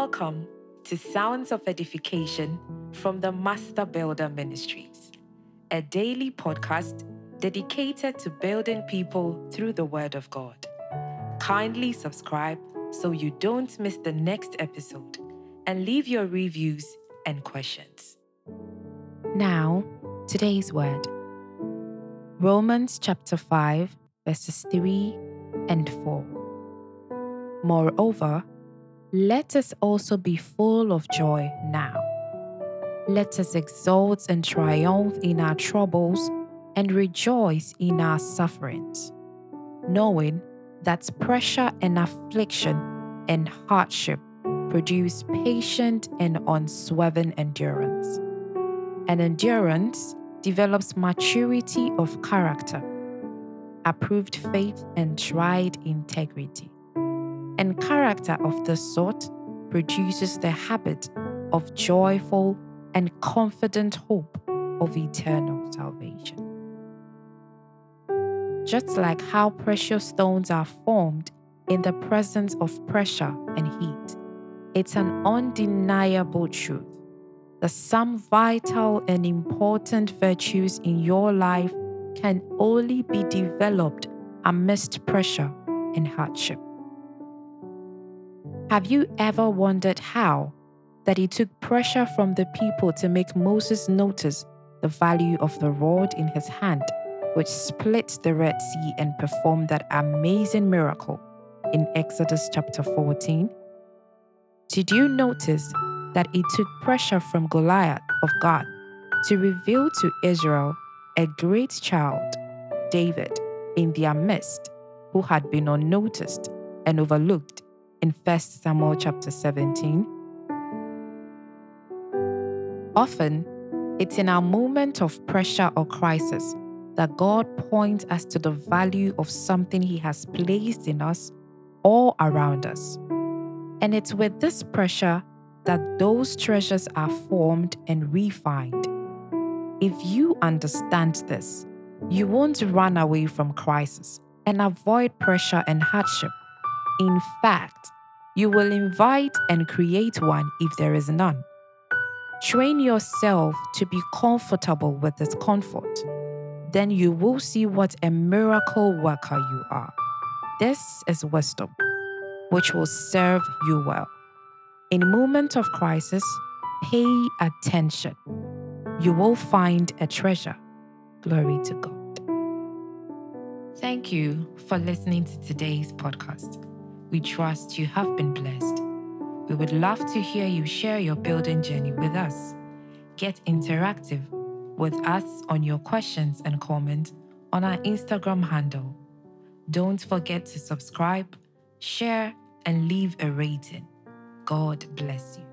Welcome to Sounds of Edification from the Master Builder Ministries, a daily podcast dedicated to building people through the Word of God. Kindly subscribe so you don't miss the next episode and leave your reviews and questions. Now, today's word. Romans chapter 5, verses 3 and 4. Moreover, let us also be full of joy now. Let us exult and triumph in our troubles and rejoice in our sufferings, knowing that pressure and affliction and hardship produce patient and unswerving endurance. And endurance develops maturity of character, approved faith, and tried integrity. And character of this sort produces the habit of joyful and confident hope of eternal salvation. Just like how precious stones are formed in the presence of pressure and heat, it's an undeniable truth that some vital and important virtues in your life can only be developed amidst pressure and hardship. Have you ever wondered how that it took pressure from the people to make Moses notice the value of the rod in his hand, which split the Red Sea and performed that amazing miracle in Exodus chapter 14? Did you notice that it took pressure from Goliath of God to reveal to Israel a great child, David, in their midst, who had been unnoticed and overlooked in 1 Samuel chapter 17? Often, it's in our moment of pressure or crisis that God points us to the value of something He has placed in us or around us. And it's with this pressure that those treasures are formed and refined. If you understand this, you won't run away from crisis and avoid pressure and hardship. In fact, you will invite and create one if there is none. Train yourself to be comfortable with discomfort. Then you will see what a miracle worker you are. This is wisdom, which will serve you well. In moments of crisis, pay attention. You will find a treasure. Glory to God. Thank you for listening to today's podcast. We trust you have been blessed. We would love to hear you share your building journey with us. Get interactive with us on your questions and comments on our Instagram handle. Don't forget to subscribe, share, and leave a rating. God bless you.